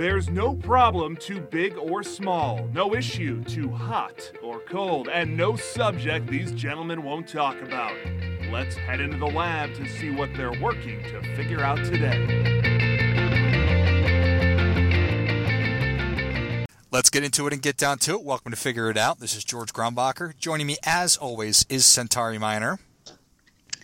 There's no problem too big or small, no issue too hot or cold, and no subject these gentlemen won't talk about. Let's head into the lab to see what they're working to figure out today. Let's get into it and get down to it. Welcome to Figure It Out. This is George Grombacher. Joining me, as always, is Centauri Minor.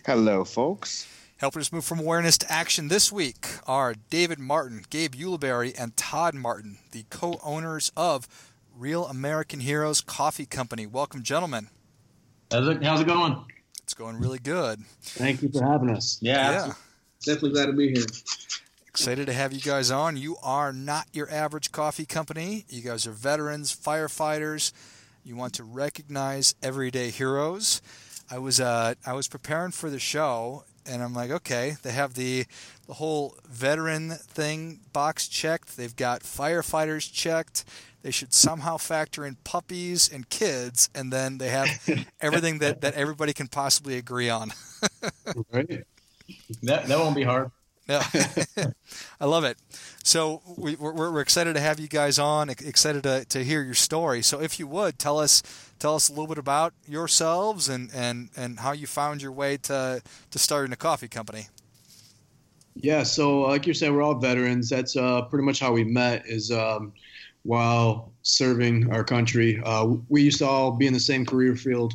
Hello, folks. Helping us move from awareness to action this week are David Martin, Gabe Uliberry, and Todd Martin, the co-owners of Real American Heroes Coffee Company. Welcome, gentlemen. How's it going? It's going really good. Thank you for having us. Yeah. Definitely glad to be here. Excited to have you guys on. You are not your average coffee company. You guys are veterans, firefighters. You want to recognize everyday heroes. I was preparing for the show, and I'm like, okay, they have the whole veteran thing box checked. They've got firefighters checked. They should somehow factor in puppies and kids, and then they have everything that everybody can possibly agree on. Right. That won't be hard. No. I love it. So we're excited to have you guys on, excited to hear your story. So if you would, tell us a little bit about yourselves and how you found your way to starting a coffee company. Yeah, so like you said, we're all veterans. That's pretty much how we met is while serving our country. We used to all be in the same career field,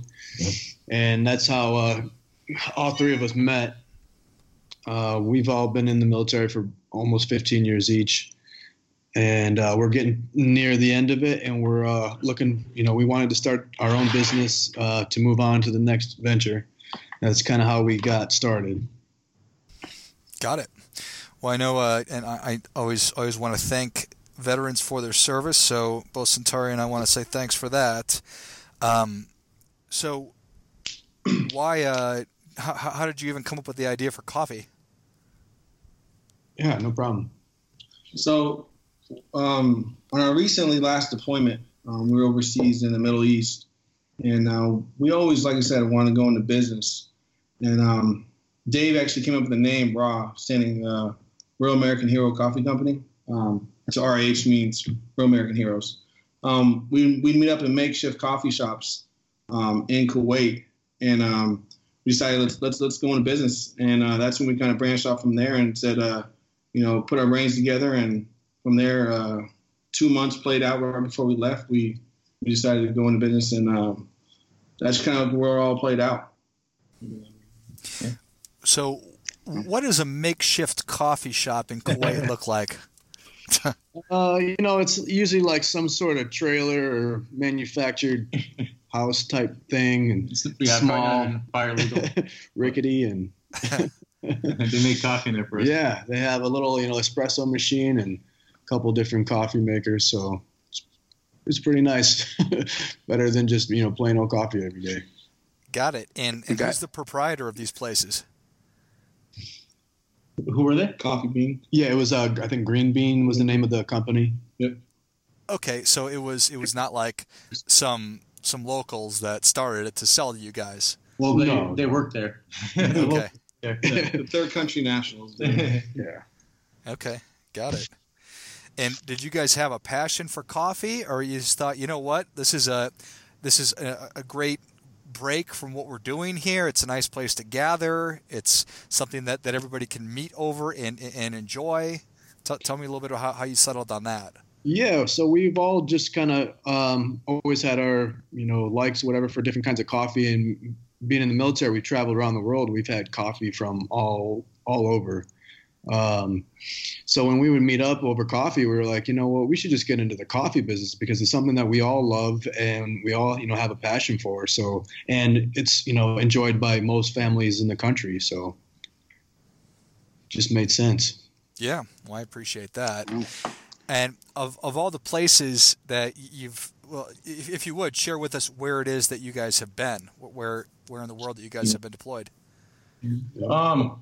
and that's how all three of us met. We've all been in the military for almost 15 years each, and we're getting near the end of it, and we're looking, we wanted to start our own business to move on to the next venture. That's kind of how we got started. Got it. Well, I know, and I always want to thank veterans for their service, so both Centauri and I want to say thanks for that. So why... How did you even come up with the idea for coffee? Yeah, no problem. So on our recently last deployment, we were overseas in the Middle East. And we always, like I said, want to go into business. And Dave actually came up with the name RAH, standing Real American Hero Coffee Company. So RH means Real American Heroes. We meet up in makeshift coffee shops in Kuwait. And we decided let's go into business, and that's when we kind of branched off from there and said, put our brains together, and from there, 2 months played out right before we left. We decided to go into business, and that's kind of where it all played out. Yeah. So, what does a makeshift coffee shop in Kuwait look like? It's usually like some sort of trailer or manufactured house type thing, and small, fire legal, rickety, and they make coffee in there for us. Yeah, they have a little, espresso machine and a couple different coffee makers, so it's pretty nice. Better than just plain old coffee every day. Got it. And who's the proprietor of these places? Who were they? Coffee Bean. Yeah, it was. I think Green Bean was the name of the company. Yep. Okay, so it was not like some locals that started it to sell to you guys. Well, they worked there. Okay. The third country nationals. Yeah. Okay, got it. And did you guys have a passion for coffee, or you just thought, this is a great break from what we're doing here? It's a nice place to gather. It's something that everybody can meet over and enjoy. Tell me a little bit about how you settled on that. Yeah, so we've all just kind of always had our, likes, whatever, for different kinds of coffee. And being in the military, we've traveled around the world. We've had coffee from all over. So when we would meet up over coffee, we were like, we should just get into the coffee business because it's something that we all love and we all, have a passion for. So, and it's, enjoyed by most families in the country. So just made sense. Yeah, well, I appreciate that. And of all the places that you've, well, if you would share with us where it is that you guys have been, where in the world that you guys have been deployed. Well,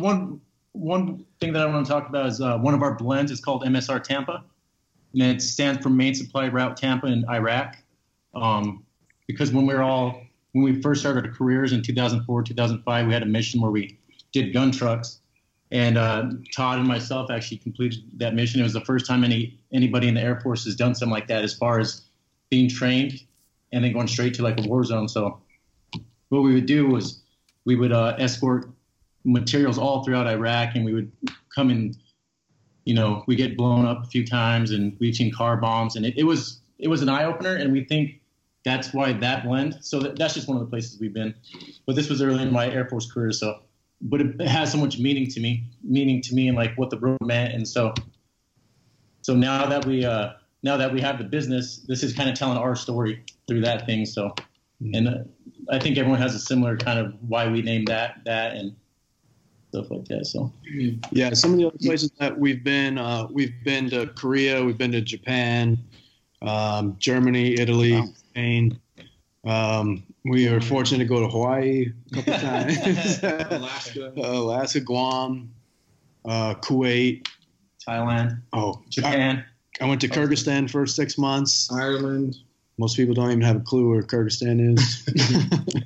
one thing that I want to talk about is one of our blends is called MSR Tampa, and it stands for Main Supply Route Tampa in Iraq. Because when we first started our careers in 2004, 2005, we had a mission where we did gun trucks, And Todd and myself actually completed that mission. It was the first time anybody in the Air Force has done something like that, as far as being trained and then going straight to like a war zone. So what we would do was we would escort materials all throughout Iraq, and we would come in, you know, we get blown up a few times, and we've seen car bombs, and it was an eye-opener, and we think that's why that blend. So that's just one of the places we've been. But this was early in my Air Force career, so. But it has so much meaning to me, and like what the road meant. And so now that we have the business, this is kind of telling our story through that thing. So, and I think everyone has a similar kind of why we named that and stuff like that. So, yeah, some of the other places that we've been to Korea, we've been to Japan, Germany, Italy, wow. Spain. We are fortunate to go to Hawaii a couple of times, Alaska, Guam, Kuwait, Thailand, Japan. I went to Kyrgyzstan for 6 months. Ireland. Most people don't even have a clue where Kyrgyzstan is.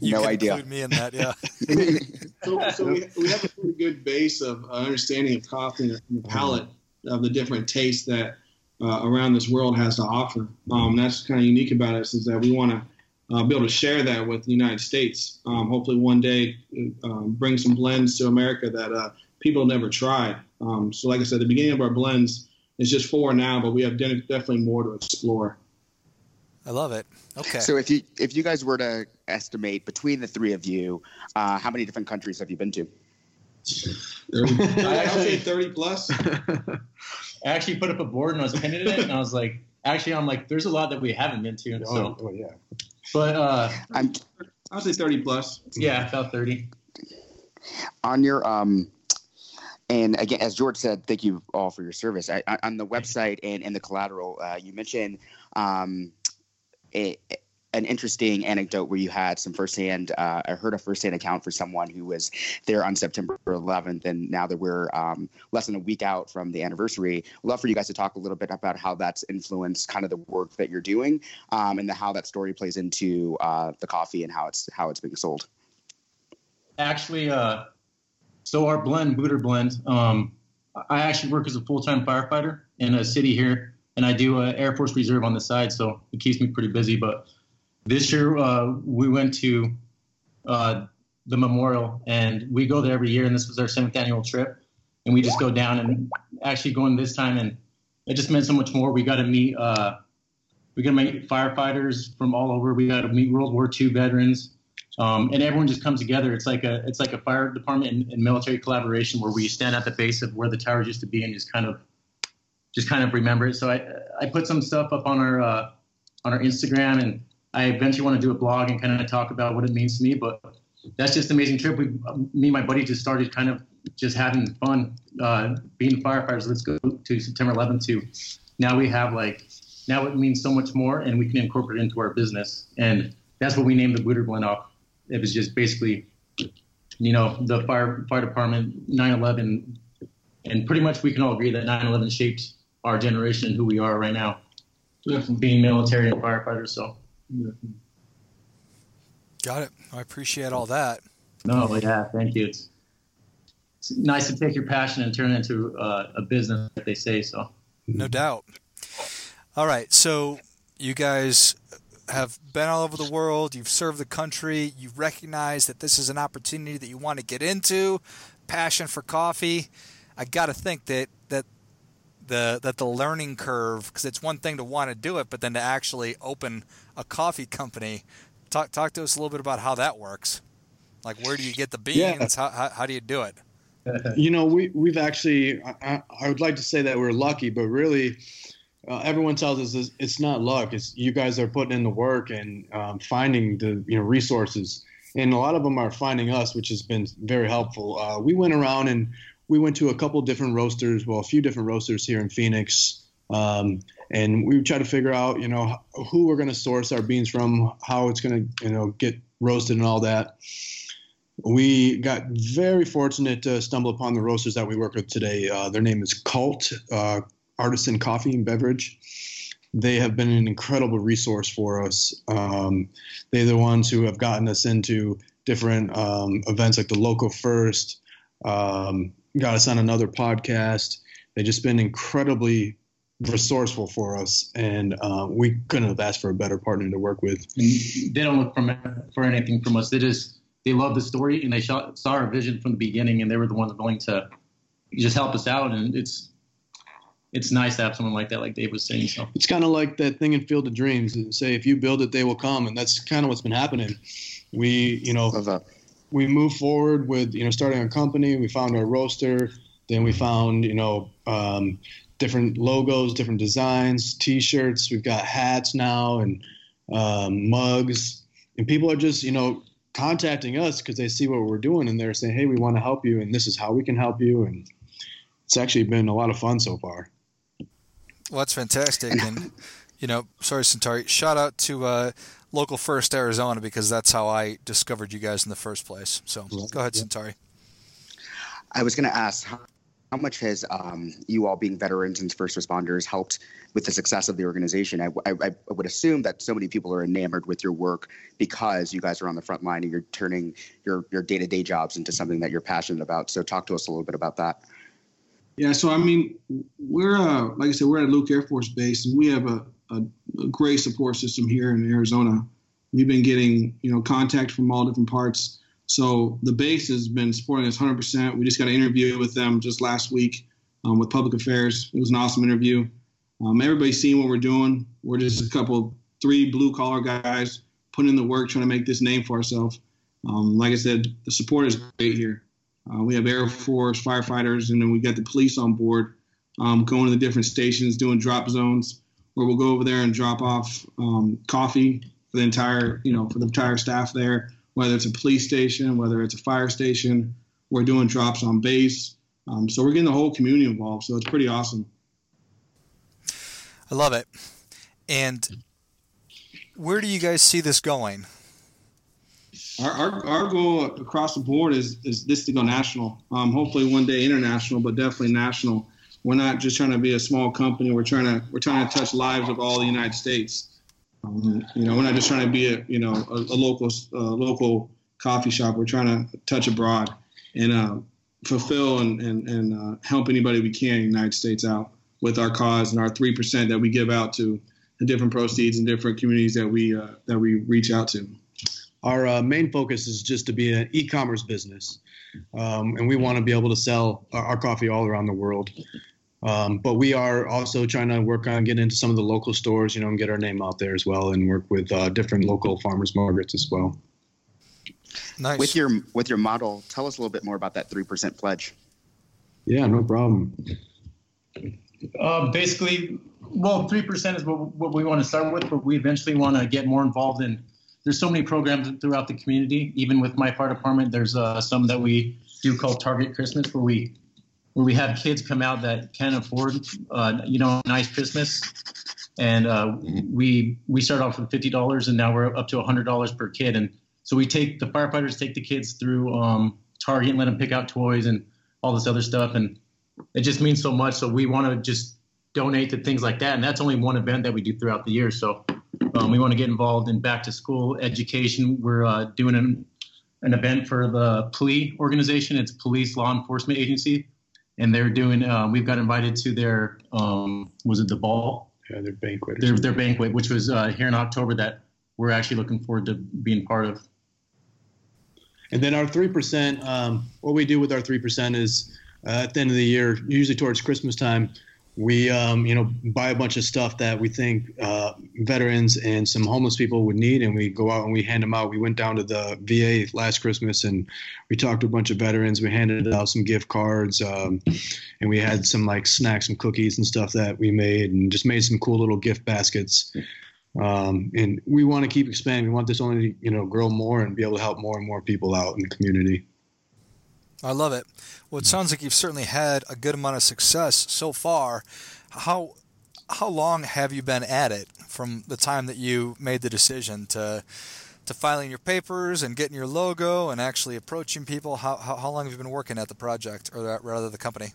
No idea. Include me in that, yeah. So we have a pretty good base of understanding of coffee and the palate of the different tastes that around this world has to offer. That's kind of unique about us, is that we want to be able to share that with the United States. Hopefully one day bring some blends to America that people never tried. So like I said, the beginning of our blends is just 4 now, but we have definitely more to explore. I love it. Okay. So if you guys were to estimate between the 3 of you, how many different countries have you been to? I would say 30 plus. I actually put up a board and I was pinning it, and I was like, actually, I'm like, there's a lot that we haven't been to. So. Oh, yeah. But I'll say 30 plus. Yeah, about 30. On your and again, as George said, thank you all for your service. On the website and in the collateral, you mentioned an interesting anecdote where you had some firsthand. I heard a firsthand account for someone who was there on September 11th, and now that we're less than a week out from the anniversary, I'd love for you guys to talk a little bit about how that's influenced kind of the work that you're doing, and how that story plays into the coffee and how it's being sold. Actually, so our blend, Booter Blend, I actually work as a full-time firefighter in a city here, and I do Air Force Reserve on the side, so it keeps me pretty busy, but. This year, we went to the memorial, and we go there every year, and this was our 7th annual trip, and we just go down, and actually going this time, and it just meant so much more. We got to meet firefighters from all over. We got to meet World War II veterans, and everyone just comes together. It's like a fire department and military collaboration where we stand at the base of where the towers used to be and just kind of remember it. So I put some stuff up on our Instagram, and I eventually want to do a blog and kind of talk about what it means to me, but that's just an amazing trip. Me and my buddy just started kind of just having fun, being firefighters. Let's go to September 11th to now we have now it means so much more, and we can incorporate it into our business. And that's what we named the Booter Blend off. It was just basically, you know, the fire department, 9/11, and pretty much we can all agree that 9/11 shaped our generation and who we are right now, being military and firefighters. So. Got it. I appreciate all that. No, yeah, thank you. It's nice to take your passion and turn it into a business, like they say. So, no doubt. All right, so you guys have been all over the world. You've served the country. You recognize that this is an opportunity that you want to get into. Passion for coffee. I got to think that the learning curve, because it's one thing to want to do it, but then to actually open a coffee company, talk to us a little bit about how that works. Like, where do you get the beans? Yeah. How do you do it? You know, we've actually, I would like to say that we're lucky, but really everyone tells us it's not luck. It's you guys are putting in the work and finding the resources. And a lot of them are finding us, which has been very helpful. We went around and we went to a few different roasters here in Phoenix, and we try to figure out, you know, who we're going to source our beans from, how it's going to, you know, get roasted and all that. We got very fortunate to stumble upon the roasters that we work with today. Their name is Cult Artisan Coffee and Beverage. They have been an incredible resource for us. They're the ones who have gotten us into different events like the Local First got us on another podcast. They've just been incredibly resourceful for us, and we couldn't have asked for a better partner to work with. And they don't look for anything from us. They love the story, and they saw our vision from the beginning, and they were the ones willing to just help us out. And it's nice to have someone like that, like Dave was saying. So it's kind of like that thing in Field of Dreams, and say, if you build it, they will come. And that's kind of what's been happening. We, we moved forward with, starting our company. We found our roaster. Then we found, different logos, different designs, T-shirts. We've got hats now and mugs. And people are just, contacting us because they see what we're doing, and they're saying, hey, we want to help you, and this is how we can help you. And it's actually been a lot of fun so far. Well, that's fantastic. And, sorry, Centauri, shout out to Local First Arizona, because that's how I discovered you guys in the first place. So go ahead, Centauri. I was going to ask, how much has you all being veterans and first responders helped with the success of the organization? I would assume that so many people are enamored with your work because you guys are on the front line and you're turning your day-to-day jobs into something that you're passionate about. So talk to us a little bit about that. Yeah, so we're like I said, we're at Luke Air Force Base, and we have a great support system here in Arizona. We've been getting contact from all different parts. So the base has been supporting us 100%. We just got an interview with them just last week with Public Affairs. It was an awesome interview. Everybody's seeing what we're doing. We're just three blue-collar guys putting in the work, trying to make this name for ourselves. Like I said, the support is great here. We have Air Force, firefighters, and then we got the police on board, going to the different stations, doing drop zones, where we'll go over there and drop off coffee for the entire, for the entire staff there. Whether it's a police station, whether it's a fire station, we're doing drops on base. So we're getting the whole community involved. So it's pretty awesome. I love it. And where do you guys see this going? Our goal across the board is this to go national. Hopefully one day international, but definitely national. We're not just trying to be a small company. We're trying to touch lives of all the United States. We're not just trying to be a local coffee shop. We're trying to touch abroad and fulfill and help anybody we can in the United States out with our cause and our 3% that we give out to the different proceeds and different communities that we reach out to. Our main focus is just to be an e-commerce business, and we want to be able to sell our coffee all around the world. But we are also trying to work on getting into some of the local stores, and get our name out there as well, and work with different local farmers markets as well. Nice. With your model, tell us a little bit more about that 3% pledge. Yeah, no problem. Basically, 3% is what we want to start with, but we eventually want to get more involved in. There's so many programs throughout the community. Even with my fire department, there's some that we do called Target Christmas, where we have kids come out that can afford, a nice Christmas. And we start off with $50, and now we're up to $100 per kid. And so we take the kids through Target and let them pick out toys and all this other stuff. And it just means so much. So we want to just donate to things like that. And that's only one event that we do throughout the year. So we want to get involved in back to school education. We're doing an event for the PLE organization. It's Police Law Enforcement Agency. And they're doing. We've got invited to their. Was it the ball? Yeah, their banquet. Their banquet, which was here in October, that we're actually looking forward to being part of. And then our 3%. What we do with our 3% is at the end of the year, usually towards Christmas time, we buy a bunch of stuff that we think veterans and some homeless people would need, and we go out and we hand them out. We went down to the VA last Christmas and we talked to a bunch of veterans. We handed out some gift cards, and we had some snacks and cookies and stuff that we made, and just made some cool little gift baskets. And we want to keep expanding. We want this only to grow more and be able to help more and more people out in the community. I love it. Well, it sounds like you've certainly had a good amount of success so far. How long have you been at it from the time that you made the decision to filing your papers and getting your logo and actually approaching people? How long have you been working at the project, or rather the company?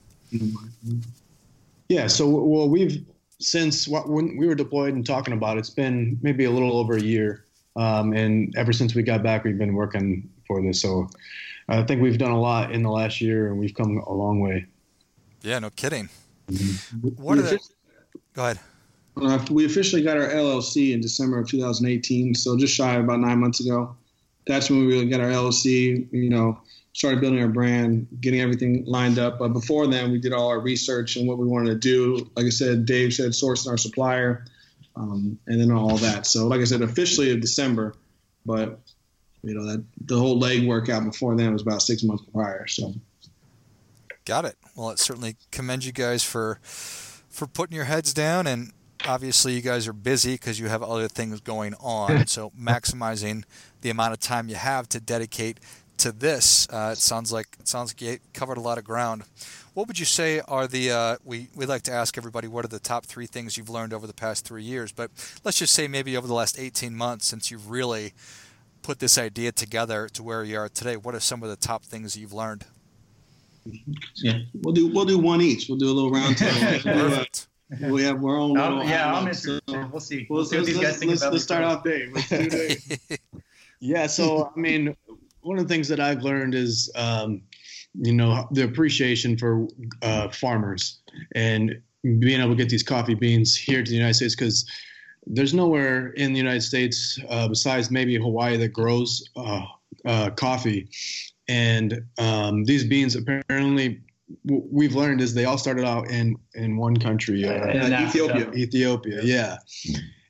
Yeah. So, we've when we were deployed and talking about it, it's been maybe a little over a year, and ever since we got back, we've been working for this. So. I think we've done a lot in the last year, and we've come a long way. Yeah, no kidding. Go ahead. We officially got our LLC in December of 2018, so just shy of about 9 months ago. That's when we really got our LLC, you know, started building our brand, getting everything lined up. But before then, we did all our research and what we wanted to do. Like I said, Dave said sourcing our supplier, and then all that. So like I said, officially in December, but you know, that the whole leg workout before then was about 6 months prior. So got it. Well, I certainly commend you guys for putting your heads down, and obviously you guys are busy because you have other things going on. So maximizing the amount of time you have to dedicate to this, it sounds like you covered a lot of ground. What would you say are the we like to ask everybody what are the top three things you've learned over the past 3 years, but let's just say maybe over the last 18 months since you've really put this idea together to where you are today. What are some of the top things you've learned? Yeah, we'll do one each. We'll do a little round table. Perfect. We have our own. I'm interested. So we'll see. We'll see what these guys think about. Let's start off, Dave. Let's do Dave. Yeah. So I mean, one of the things that I've learned is, you know, the appreciation for farmers and being able to get these coffee beans here to the United States, because there's nowhere in the United States besides maybe Hawaii that grows coffee. And these beans, apparently, we've learned is they all started out in one country, Ethiopia. Yeah.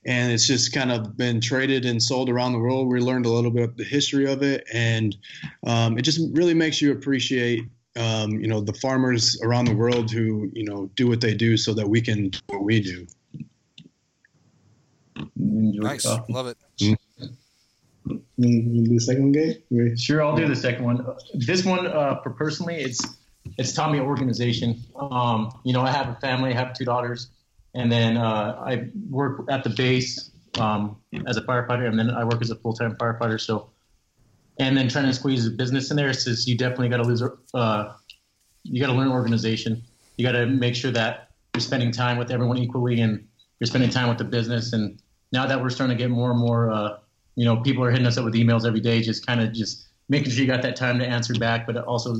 And it's just kind of been traded and sold around the world. We learned a little bit of the history of it, and it just really makes you appreciate, you know, the farmers around the world who, you know, do what they do so that we can do what we do. Nice. Love it. Mm-hmm. Do the second one, Gabe? Sure, I'll do the second one. This one, for personally, it's taught me organization. You know, I have a family, I have 2 daughters, and then I work at the base as a firefighter, and then I work as a full-time firefighter. So, and then trying to squeeze a business in there, it's just, you definitely got to you got to learn organization. You got to make sure that you're spending time with everyone equally, and you're spending time with the business. And now that we're starting to get more and more. You know, people are hitting us up with emails every day, just making sure you got that time to answer back, but also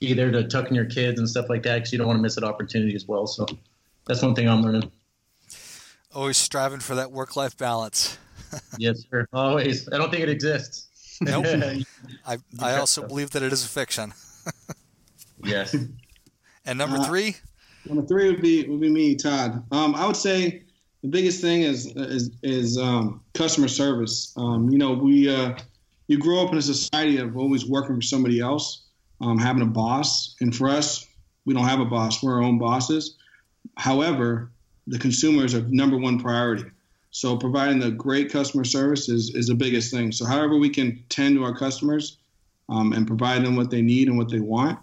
be there to tuck in your kids and stuff like that, because you don't want to miss an opportunity as well. So that's one thing I'm learning. Always striving for that work-life balance. Yes, sir. Always. I don't think it exists. Nope. I also believe that it is a fiction. Yes. And number three? Number three would be me, Todd. I would say the biggest thing is customer service. You know, you grow up in a society of always working for somebody else, having a boss. And for us, we don't have a boss. We're our own bosses. However, the consumer is our number one priority. So providing the great customer service is the biggest thing. So however we can tend to our customers and provide them what they need and what they want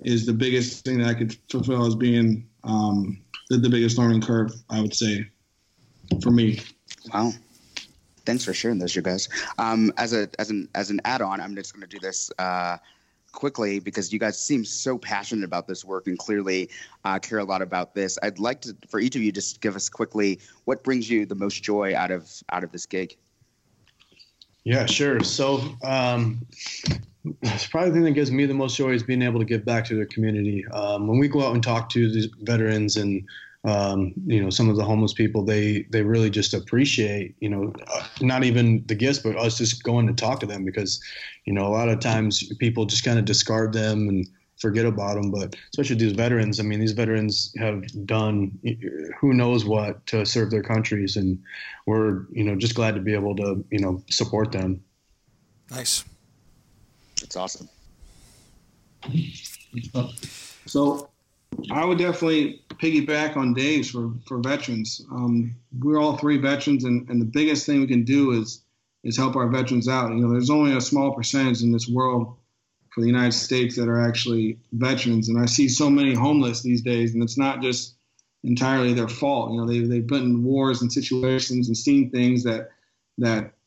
is the biggest thing that I could fulfill as being the biggest learning curve, I would say. For me. Wow. Thanks for sharing those, you guys. As an add-on, I'm just going to do this quickly because you guys seem so passionate about this work and clearly care a lot about this. I'd like to, for each of you, just give us quickly what brings you the most joy out of this gig. Yeah, sure. So it's probably the thing that gives me the most joy is being able to give back to the community. When we go out and talk to the veterans and you know, some of the homeless people, they really just appreciate, you know, not even the gifts, but us just going to talk to them because, you know, a lot of times people just kind of discard them and forget about them. But especially these veterans, I mean, these veterans have done who knows what to serve their countries. And we're, you know, just glad to be able to, you know, support them. Nice. That's awesome. So I would definitely piggyback on Dave's for veterans. We're all three veterans, and the biggest thing we can do is help our veterans out. You know, there's only a small percentage in this world for the United States that are actually veterans, and I see so many homeless these days, and it's not just entirely their fault. You know, they've been in wars and situations and seen things that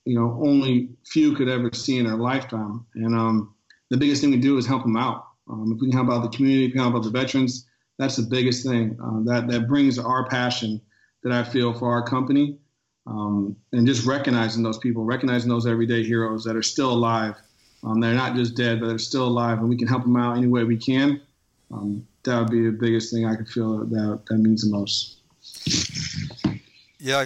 you know only few could ever see in their lifetime. And the biggest thing we do is help them out. If we can help out the community, if we can help out the veterans. That's the biggest thing that brings our passion that I feel for our company, and just recognizing those people, recognizing those everyday heroes that are still alive They're not just dead, but they're still alive, and we can help them out any way we can. That would be the biggest thing I could feel that means the most. Yeah, I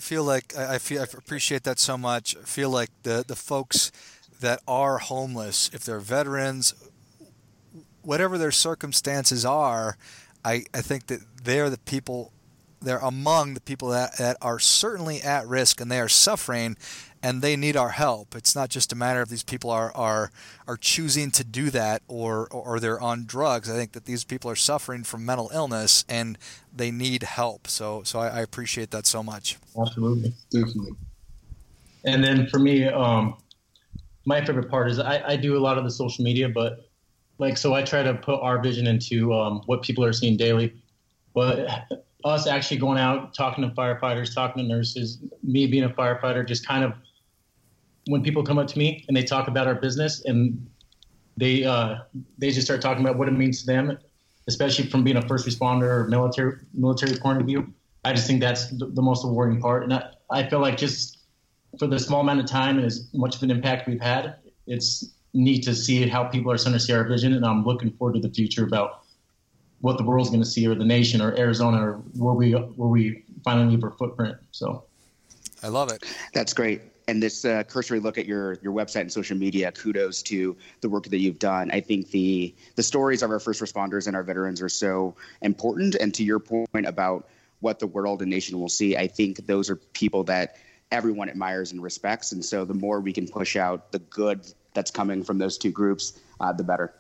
appreciate that so much. I feel like the folks that are homeless, if they're veterans, whatever their circumstances are, I think that they're the people. They're among the people that are certainly at risk, and they are suffering, and they need our help. It's not just a matter of these people are choosing to do that or they're on drugs. I think that these people are suffering from mental illness, and they need help. So I appreciate that so much. Absolutely. Definitely. And then for me, my favorite part is I do a lot of the social media, but so I try to put our vision into what people are seeing daily. But us actually going out, talking to firefighters, talking to nurses, me being a firefighter, just kind of when people come up to me and they talk about our business and they just start talking about what it means to them, especially from being a first responder or military point of view. I just think that's the most rewarding part. And I feel like just for the small amount of time and as much of an impact we've had, it's neat to see how people are starting to see our vision. And I'm looking forward to the future about what the world's going to see, or the nation, or Arizona, or where we finally leave our footprint. So, I love it. That's great. And this cursory look at your website and social media, kudos to the work that you've done. I think the stories of our first responders and our veterans are so important. And to your point about what the world and nation will see, I think those are people that everyone admires and respects. And so, the more we can push out the good that's coming from those two groups, the better.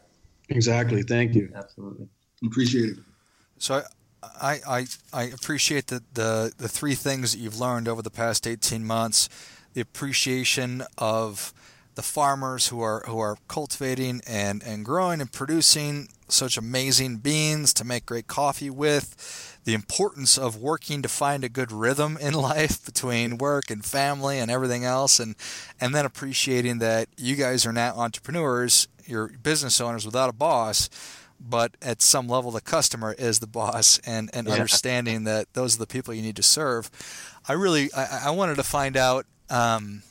Exactly. Thank you. Absolutely. Appreciate it. So I appreciate the three things that you've learned over the past 18 months: the appreciation of the farmers who are cultivating and growing and producing such amazing beans to make great coffee with, the importance of working to find a good rhythm in life between work and family and everything else, and then appreciating that you guys are now entrepreneurs, you're business owners without a boss. But at some level, the customer is the boss, and understanding that those are the people you need to serve. I wanted to find out, and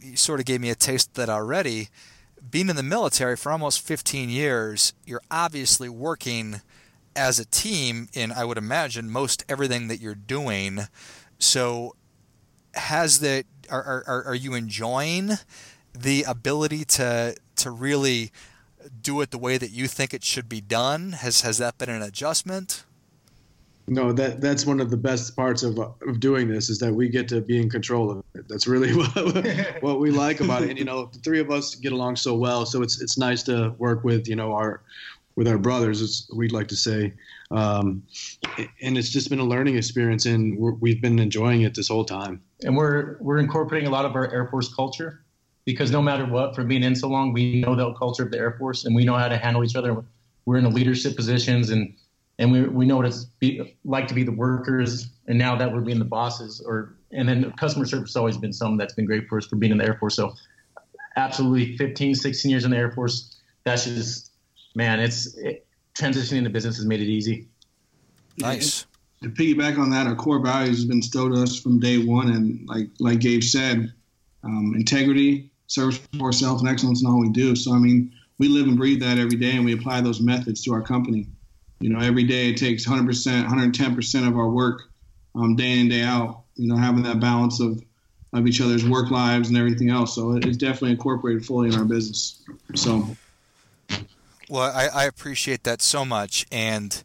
you sort of gave me a taste of that already. Being in the military for almost 15 years, you're obviously working as a team in, I would imagine, most everything that you're doing. So are you enjoying the ability to really do it the way that you think it should be done? Has that been an adjustment? No, that's one of the best parts of doing this, is that we get to be in control of it. That's really what we like about it. And the three of us get along so well, so it's nice to work with our brothers, as we'd like to say. And it's just been a learning experience, and we've been enjoying it this whole time. And we're incorporating a lot of our Air Force culture. Because no matter what, for being in so long, we know the culture of the Air Force, and we know how to handle each other. We're in the leadership positions, and we know what it's like to be the workers, and now that we're being the bosses. And then customer service has always been something that's been great for us for being in the Air Force. So absolutely 15, 16 years in the Air Force, that's just, man, transitioning into business has made it easy. Nice. To piggyback on that, our core values have been instilled to us from day one, and like Gabe said, integrity, service for self, and excellence in all we do. So, we live and breathe that every day, and we apply those methods to our company. Every day it takes 100%, 110% of our work, day in and day out, having that balance of each other's work lives and everything else. So it's definitely incorporated fully in our business. So, well, I appreciate that so much. And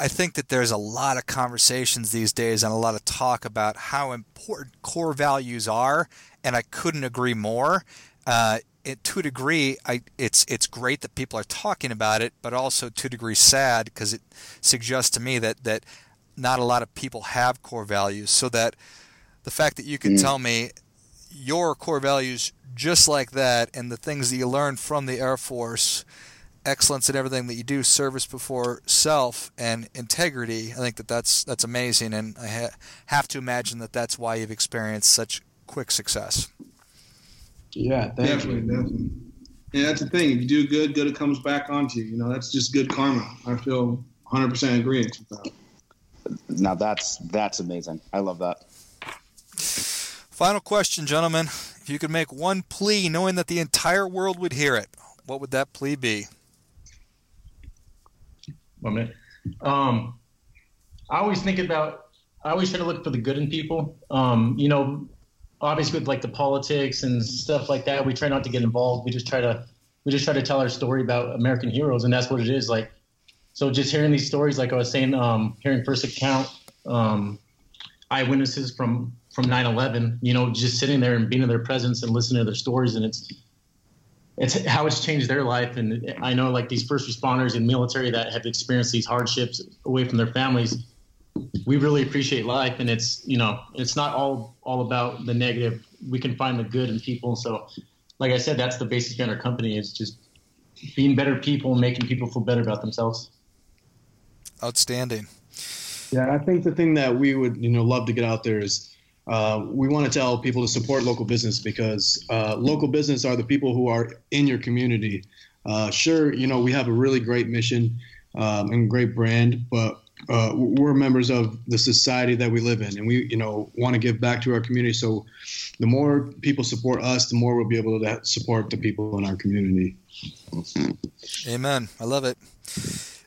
I think that there's a lot of conversations these days and a lot of talk about how important core values are, and I couldn't agree more. To a degree, it's great that people are talking about it, but also to a degree sad, because it suggests to me that not a lot of people have core values. So that the fact that you can tell me your core values just like that, and the things that you learned from the Air Force, excellence in everything that you do, service before self, and integrity. I think that's amazing, and I have to imagine that's why you've experienced such quick success. Yeah, definitely. Yeah, that's the thing. If you do good it comes back onto you. That's just good karma. I feel 100% agreement with that. Now that's amazing. I love that. Final question, gentlemen. If you could make one plea knowing that the entire world would hear it, what would that plea be? 1 minute. I always think about, I always try to look for the good in people. You know, obviously with like the politics and stuff like that, we try not to get involved. We just try to tell our story about American heroes, and that's what it is. Like, so just hearing these stories, like I was saying, hearing first account, eyewitnesses from 9/11, you know, just sitting there and being in their presence and listening to their stories, and it's how it's changed their life. And I know like these first responders and military that have experienced these hardships away from their families, we really appreciate life. And it's, you know, it's not all about the negative. We can find the good in people. So like I said, that's the basis behind our company, is just being better people and making people feel better about themselves. Outstanding. Yeah, I think the thing that we would, you know, love to get out there is, we want to tell people to support local business, because local business are the people who are in your community. Sure, you know, we have a really great mission and great brand, but we're members of the society that we live in, and we, you know, want to give back to our community. So the more people support us, the more we'll be able to support the people in our community. Amen. I love it.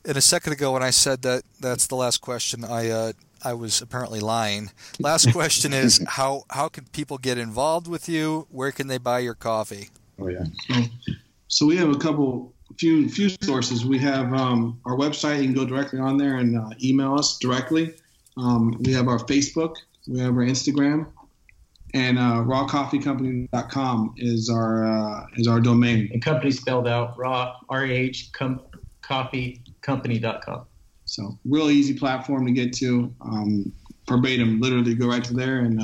And a second ago when I said that that's the last question, I was apparently lying. Last question is, how can people get involved with you? Where can they buy your coffee? Oh, yeah. So we have a few sources. We have our website. You can go directly on there and email us directly. We have our Facebook. We have our Instagram. And rahcoffeecompany.com is our domain. And company spelled out, raw, R-A-H, coffeecompany.com. So real easy platform to get to, verbatim, literally go right to there. And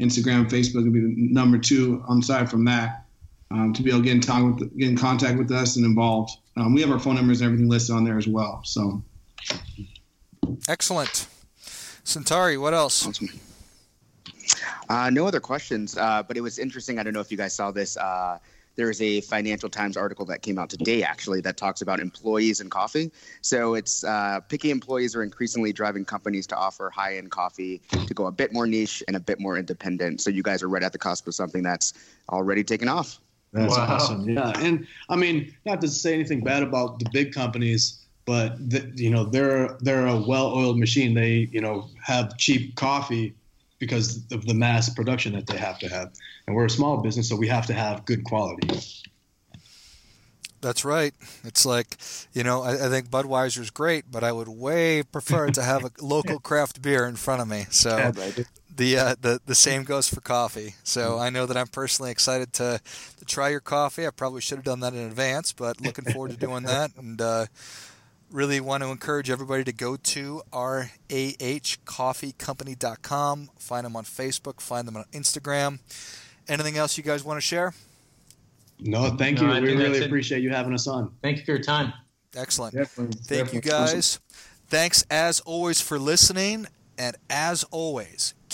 Instagram, Facebook would be number 2 on the side from that, to be able to get in contact with us and involved. We have our phone numbers and everything listed on there as well. So excellent. Centauri, what else? Awesome. No other questions, but it was interesting. I don't know if you guys saw this. There is a Financial Times article that came out today, actually, that talks about employees and coffee. So it's picky employees are increasingly driving companies to offer high-end coffee to go a bit more niche and a bit more independent. So you guys are right at the cusp of something that's already taken off. That's awesome. Yeah. And I mean, not to say anything bad about the big companies, but you know, they're a well-oiled machine. They, you know, have cheap coffee because of the mass production that they have to have. And we're a small business, so we have to have good quality. That's right. It's like, you know, I think Budweiser's great, but I would way prefer to have a local craft beer in front of me. So yeah, right. The same goes for coffee. So I know that I'm personally excited to try your coffee. I probably should have done that in advance, but looking forward to doing that. And really want to encourage everybody to go to rahcoffeecompany.com, find them on Facebook, find them on Instagram. Anything else you guys want to share? No, thank you. We really appreciate you having us on. Thank you for your time. Excellent. Definitely. Thank you, guys. Thanks, as always, for listening. And as always,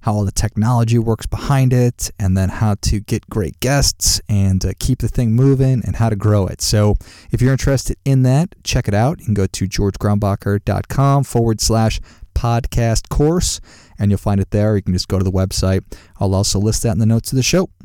how all the technology works behind it, and then how to get great guests and keep the thing moving, and how to grow it. So if you're interested in that, check it out. You can go to georgegrombacher.com/podcast course, and you'll find it there. You can just go to the website. I'll also list that in the notes of the show.